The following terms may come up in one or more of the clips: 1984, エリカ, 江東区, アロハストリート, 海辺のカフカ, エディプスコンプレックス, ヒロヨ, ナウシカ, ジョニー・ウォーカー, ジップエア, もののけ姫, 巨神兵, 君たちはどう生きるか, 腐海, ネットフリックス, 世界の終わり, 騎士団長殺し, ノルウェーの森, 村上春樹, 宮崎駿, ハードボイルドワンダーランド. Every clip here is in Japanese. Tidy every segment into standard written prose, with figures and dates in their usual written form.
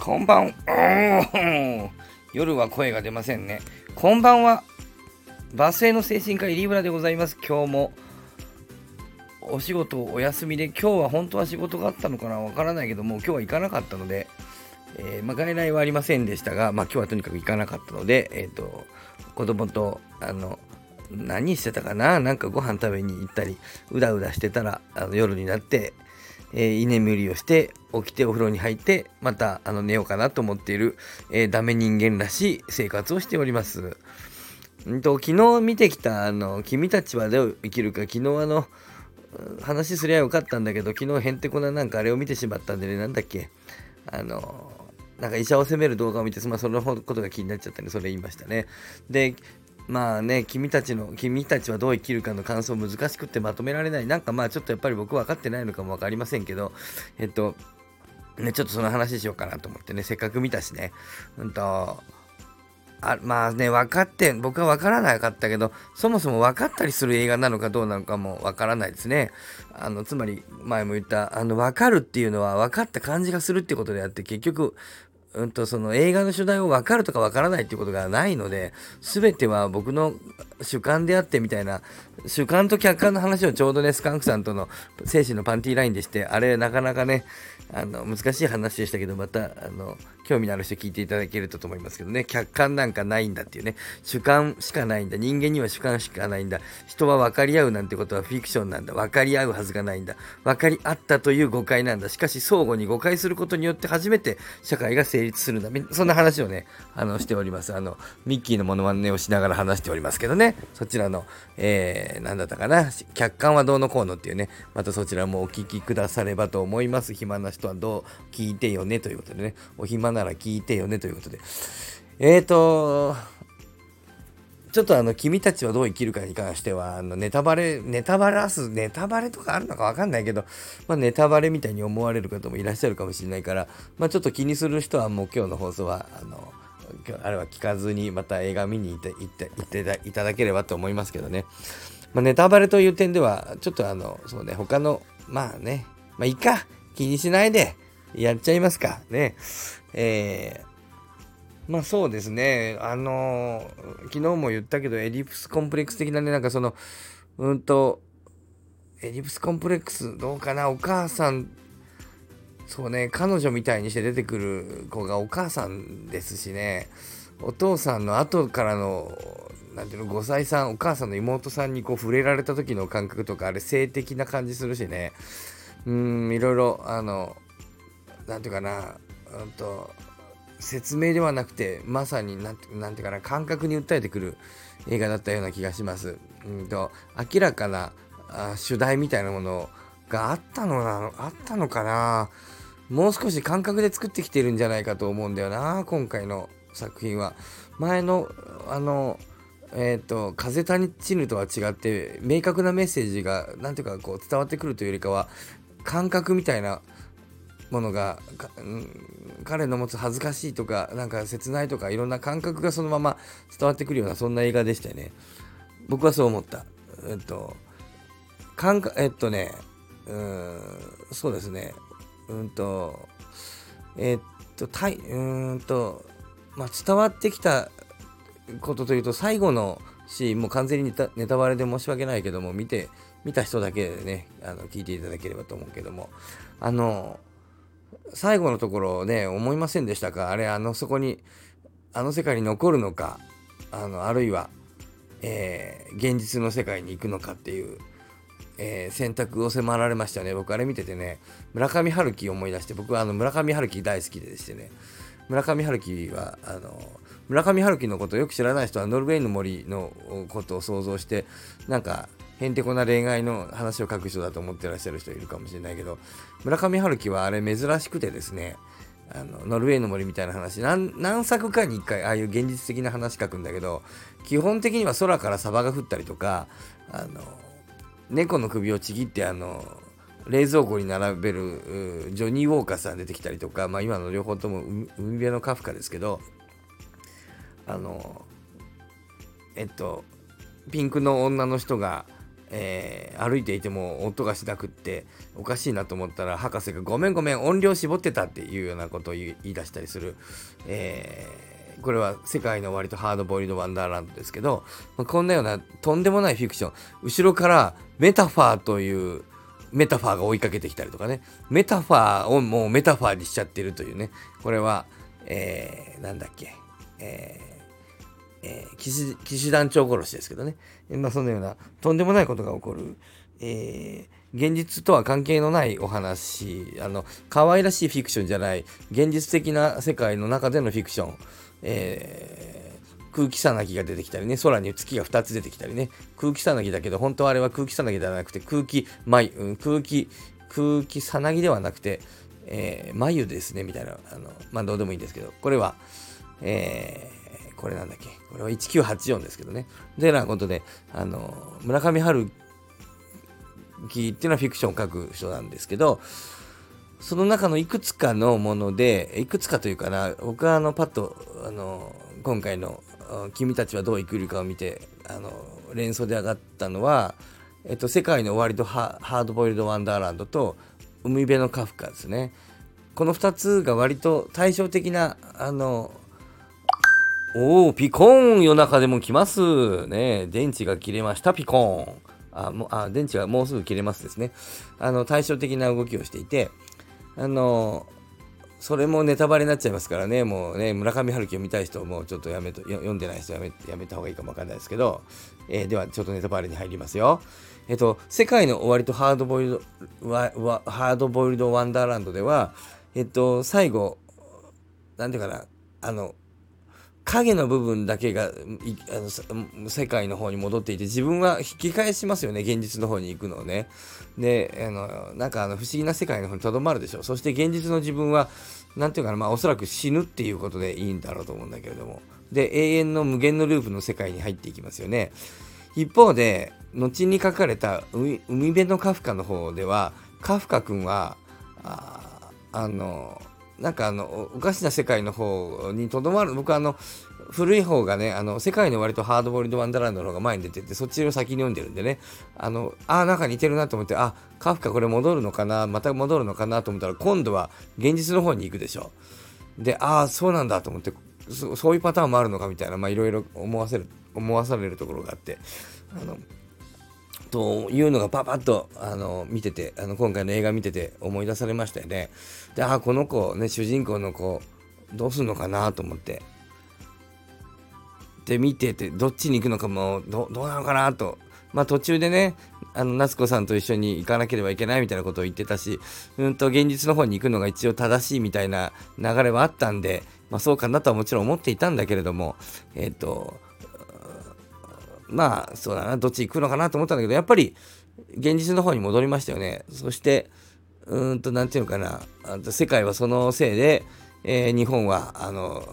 こんばんは。夜は声が出ませんね。こんばんは。バスへの精神科医リブラでございます。今日もお仕事お休みで、今日は本当は仕事があったのかなわからないけども、今日は行かなかったので、外来はありませんでしたが、今日はとにかく行かなかったので、子供と何してたかな、なんかご飯食べに行ったりうだうだしてたら夜になって、居眠りをして起きてお風呂に入ってまた寝ようかなと思っている、ダメ人間らしい生活をしております。昨日見てきた君たちはどう生きるか、昨日話すりゃよかったんだけど、昨日へんてこななんかあれを見てしまったんでね、なんだっけなんか医者を責める動画を見て、そのことが気になっちゃったんでそれ言いましたね。で君たちはどう生きるかの感想難しくってまとめられない。なんかちょっとやっぱり僕分かってないのかも分かりませんけど、ちょっとその話しようかなと思ってね、せっかく見たしね。僕は分からなかったけど、そもそも分かったりする映画なのかどうなのかも分からないですね。つまり前も言った分かるっていうのは分かった感じがするってことであって、結局その映画の主題を分かるとか分からないっていうことがないので、全ては僕の主観であってみたいな、主観と客観の話をちょうどね、スカンクさんとの精神のパンティーラインでして、あれなかなかね難しい話でしたけど、また興味のある人聞いていただけると思いますけどね。客観なんかないんだっていうね、主観しかないんだ、人間には主観しかないんだ、人は分かり合うなんてことはフィクションなんだ、分かり合うはずがないんだ、分かり合ったという誤解なんだ、しかし相互に誤解することによって初めて社会が成立するんだ、そんな話をねしております。ミッキーのモノマネをしながら話しておりますけどね、そちらの、何だったかな、客観はどうのこうのっていうね、またそちらもお聞きくださればと思います。暇な人はどう聞いてよねということでね、お暇なら聞いてよねということで、ちょっと君たちはどう生きるかに関してはネタバレとかあるのかわかんないけど、ネタバレみたいに思われる方もいらっしゃるかもしれないから、ちょっと気にする人はもう今日の放送はあれは聞かずにまた映画見に行っていただければと思いますけどね。ネタバレという点ではちょっとそうね、他のいいか、気にしないでやっちゃいますかね。そうですね、昨日も言ったけど、エディプスコンプレックス的なね、なんかエディプスコンプレックスどうかな、お母さん、そうね、彼女みたいにして出てくる子がお母さんですしね、お父さんの後からの5歳さん、お母さんの妹さんに触れられた時の感覚とか、あれ性的な感じするしね、いろいろ説明ではなくて、まさに感覚に訴えてくる映画だったような気がします。明らかな主題みたいなものがあったのかな、もう少し感覚で作ってきてるんじゃないかと思うんだよな、今回の作品は。前の風立ちぬとは違って、明確なメッセージが伝わってくるというよりかは、感覚みたいなものが彼の持つ恥ずかしいとか切ないとかいろんな感覚がそのまま伝わってくるような、そんな映画でしたよね。僕はそう思った。そうですね。伝わってきたことというと、最後のシーンも完全にネタバレで申し訳ないけども、見た人だけでね聞いていただければと思うけども、最後のところね、思いませんでしたか？あれ、そこに世界に残るのか、あるいは、現実の世界に行くのかっていう、選択を迫られましたね。僕あれ見ててね、村上春樹を思い出して、僕は村上春樹大好きでしてね、村上春樹は村上春樹のことをよく知らない人はノルウェーの森のことを想像して、へんてこな恋愛の話を書く人だと思ってらっしゃる人いるかもしれないけど、村上春樹はあれ珍しくてですね、ノルウェーの森みたいな話、何作かに一回ああいう現実的な話書くんだけど、基本的には空からサバが降ったりとか、猫の首をちぎって冷蔵庫に並べるジョニー・ウォーカーさん出てきたりとか、今の両方とも海辺のカフカですけど、ピンクの女の人が歩いていても音がしなくっておかしいなと思ったら、博士がごめん音量絞ってたっていうようなことを言い出したりする、これは世界の割とハードボイルドワンダーランドですけど、こんなようなとんでもないフィクション、後ろからメタファーというメタファーが追いかけてきたりとかね、メタファーをもうメタファーにしちゃってるというね、これは、騎士団長殺しですけどね、そのようなとんでもないことが起こる、現実とは関係のないお話、可愛らしいフィクションじゃない、現実的な世界の中でのフィクション、空気さなぎが出てきたりね、空に月が2つ出てきたりね、空気さなぎだけど本当はあれは空気さなぎではなくて空気さなぎではなくて、眉ですねみたいな、どうでもいいんですけど、これは、これは1984ですけどね。でなことで、村上春樹っていうのはフィクションを書く人なんですけど、その中のいくつかのもので、いくつかというかな、僕はパッと今回の君たちはどう生きるかを見て連想で上がったのは、世界の終わりとハードボイルドワンダーランドと海辺のカフカですね。この2つが割と対照的なピコーン夜中でも来ますね。電池が切れましたピコーン。電池がもうすぐ切れますですね。対照的な動きをしていて、それもネタバレになっちゃいますからね、もうね、村上春樹を見たい人もちょっと読んでない人やめた方がいいかもわかんないですけど、ではちょっとネタバレに入りますよ。世界の終わりとハードボイルドワンダーランドでは、最後、なんていうかな、影の部分だけが世界の方に戻っていて、自分は引き返しますよね、現実の方に行くのをね。で、なんか不思議な世界の方にとどまるでしょう。そして現実の自分はなんていうかな、おそらく死ぬっていうことでいいんだろうと思うんだけれども、で永遠の無限のループの世界に入っていきますよね。一方で後に書かれた海辺のカフカの方では、カフカ君はなんかおかしな世界の方にとどまる。僕は古い方がね、世界の割とハードボイルドワンダーランドの方が前に出てて、そっちを先に読んでるんでね、なんか似てるなと思って、カフカこれ戻るのかな、また戻るのかなと思ったら、今度は現実の方に行くでしょ。で、そうなんだと思って、そういうパターンもあるのかみたいな、いろいろ思わされるところがあって、というのがパパッと見てて、今回の映画見てて思い出されましたよね。で、この子ね、主人公の子どうするのかなと思ってで見てて、どっちに行くのかもどうなのかなと、途中でね、夏子さんと一緒に行かなければいけないみたいなことを言ってたし、現実の方に行くのが一応正しいみたいな流れはあったんで、そうかなとはもちろん思っていたんだけれども、そうだな、どっち行くのかなと思ったんだけど、やっぱり現実の方に戻りましたよね。そしてなんていうのかな、世界はそのせいで、日本は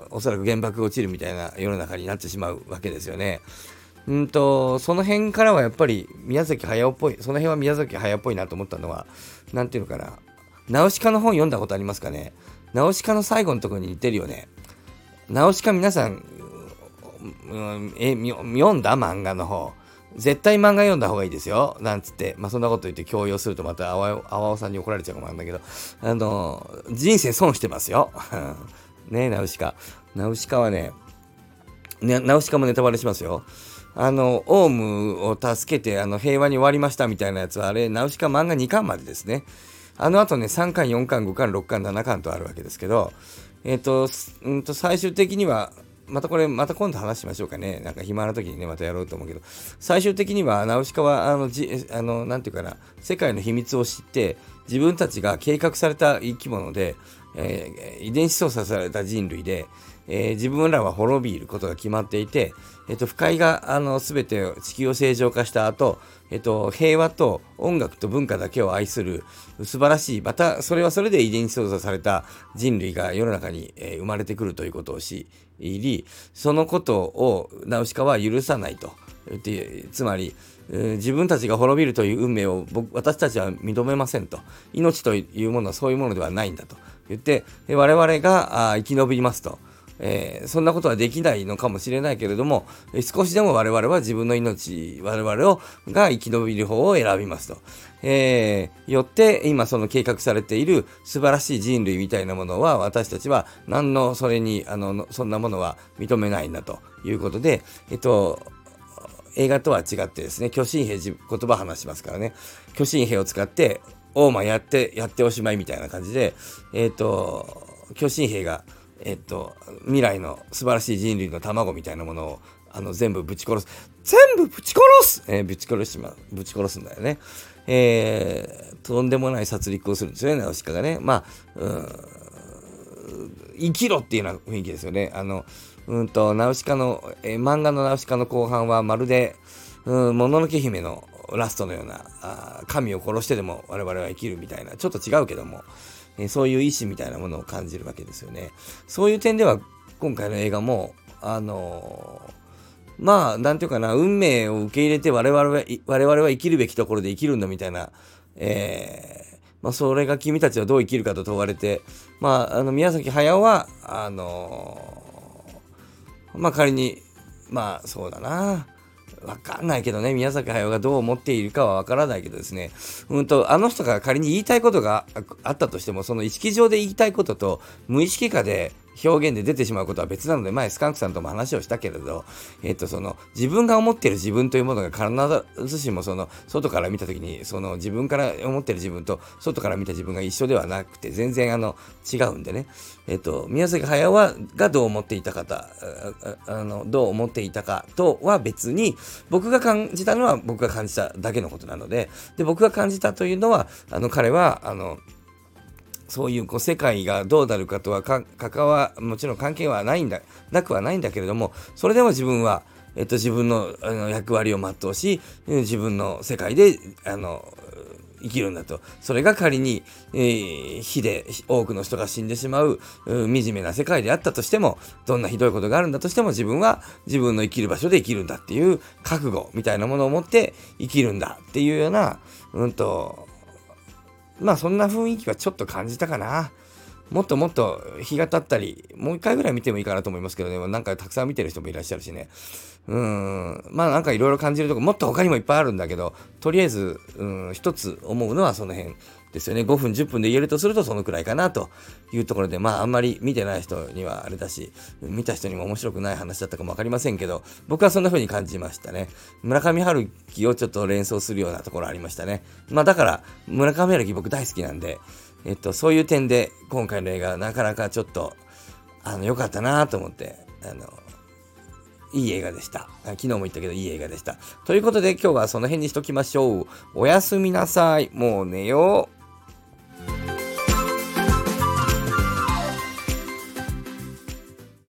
おそらく原爆が落ちるみたいな世の中になってしまうわけですよね。その辺からはやっぱり宮崎駿っぽいなと思ったのは、なんていうのかな、ナウシカの本読んだことありますかね。ナウシカの最後のところに似てるよね。ナウシカ皆さん読んだ漫画の方、絶対漫画読んだ方がいいですよなんつって、そんなこと言って強要するとまたあわおさんに怒られちゃうかもあるんだけど、人生損してますよねえ、ナウシカはね、ナウシカもネタバレしますよ。オウムを助けて平和に終わりましたみたいなやつは、あれナウシカ漫画2巻までですね。あとね、3巻4巻5巻6巻7巻とあるわけですけど、最終的にはまた今度話しましょうかね。なんか暇な時にね、またやろうと思うけど、最終的にはナウシカはなんていうかな、世界の秘密を知って、自分たちが計画された生き物で、遺伝子操作された人類で、自分らは滅びることが決まっていて、腐海が全て地球を正常化した後、平和と音楽と文化だけを愛する素晴らしい、またそれはそれで遺伝子操作された人類が世の中に、生まれてくるということを知り、そのことをナウシカは許さないと言って、つまり自分たちが滅びるという運命を私たちは認めませんと、命というものはそういうものではないんだと言って、我々が生き延びますと。そんなことはできないのかもしれないけれども、少しでも我々は自分の命、我々が生き延びる方を選びますと、よって今その計画されている素晴らしい人類みたいなものは、私たちは何のそれにそんなものは認めないんだということで、映画とは違ってですね、巨神兵、言葉話しますからね、巨神兵を使ってオーマンやっておしまいみたいな感じで、巨神兵が未来の素晴らしい人類の卵みたいなものを全部ぶち殺す、ぶち殺すんだよね、とんでもない殺戮をするんですよね、ナウシカがね。まあ生きろっていうような雰囲気ですよね。ナウシカの、漫画のナウシカの後半はまるでもののけ姫のラストのような、神を殺してでも我々は生きるみたいな、ちょっと違うけども、そういう意志みたいなものを感じるわけですよね。そういう点では今回の映画もまあなんていうかな、運命を受け入れて我々は生きるべきところで生きるんだみたいな、それが君たちはどう生きるかと問われて、宮崎駿は仮にそうだな、わかんないけどね、宮崎駿がどう思っているかはわからないけどですね、あの人が仮に言いたいことがあったとしても、その意識上で言いたいことと無意識下で表現で出てしまうことは別なので、前スカンクさんとも話をしたけれど、自分が思っている自分というものが必ずしも外から見たときに、自分から思っている自分と外から見た自分が一緒ではなくて、全然違うんでね、宮崎駿がどう思っていたかとは別に、僕が感じたのは僕が感じただけのことなので、僕が感じたというのは、彼はそういう世界がどうなるかとはもちろん関係はなくはないんだけれども、それでも自分は、自分の役割を全うし、自分の世界で生きるんだと。それが仮に、火で多くの人が死んでしまう惨めな世界であったとしても、どんなひどいことがあるんだとしても、自分は自分の生きる場所で生きるんだっていう覚悟みたいなものを持って生きるんだっていうような、そんな雰囲気はちょっと感じたかな。もっともっと日が経ったり、もう一回ぐらい見てもいいかなと思いますけどね。たくさん見てる人もいらっしゃるしね。いろいろ感じるとこ、もっと他にもいっぱいあるんだけど、とりあえず、一つ思うのはその辺ですよね。5分、10分で言えるとするとそのくらいかなというところで、あんまり見てない人にはあれだし、見た人にも面白くない話だったかもわかりませんけど、僕はそんな風に感じましたね。村上春樹をちょっと連想するようなところありましたね。だから、村上春樹僕大好きなんで、そういう点で今回の映画なかなかちょっと良かったなと思って、いい映画でした。昨日も言ったけどいい映画でしたということで、今日はその辺にしときましょう。おやすみなさい。もう寝よう。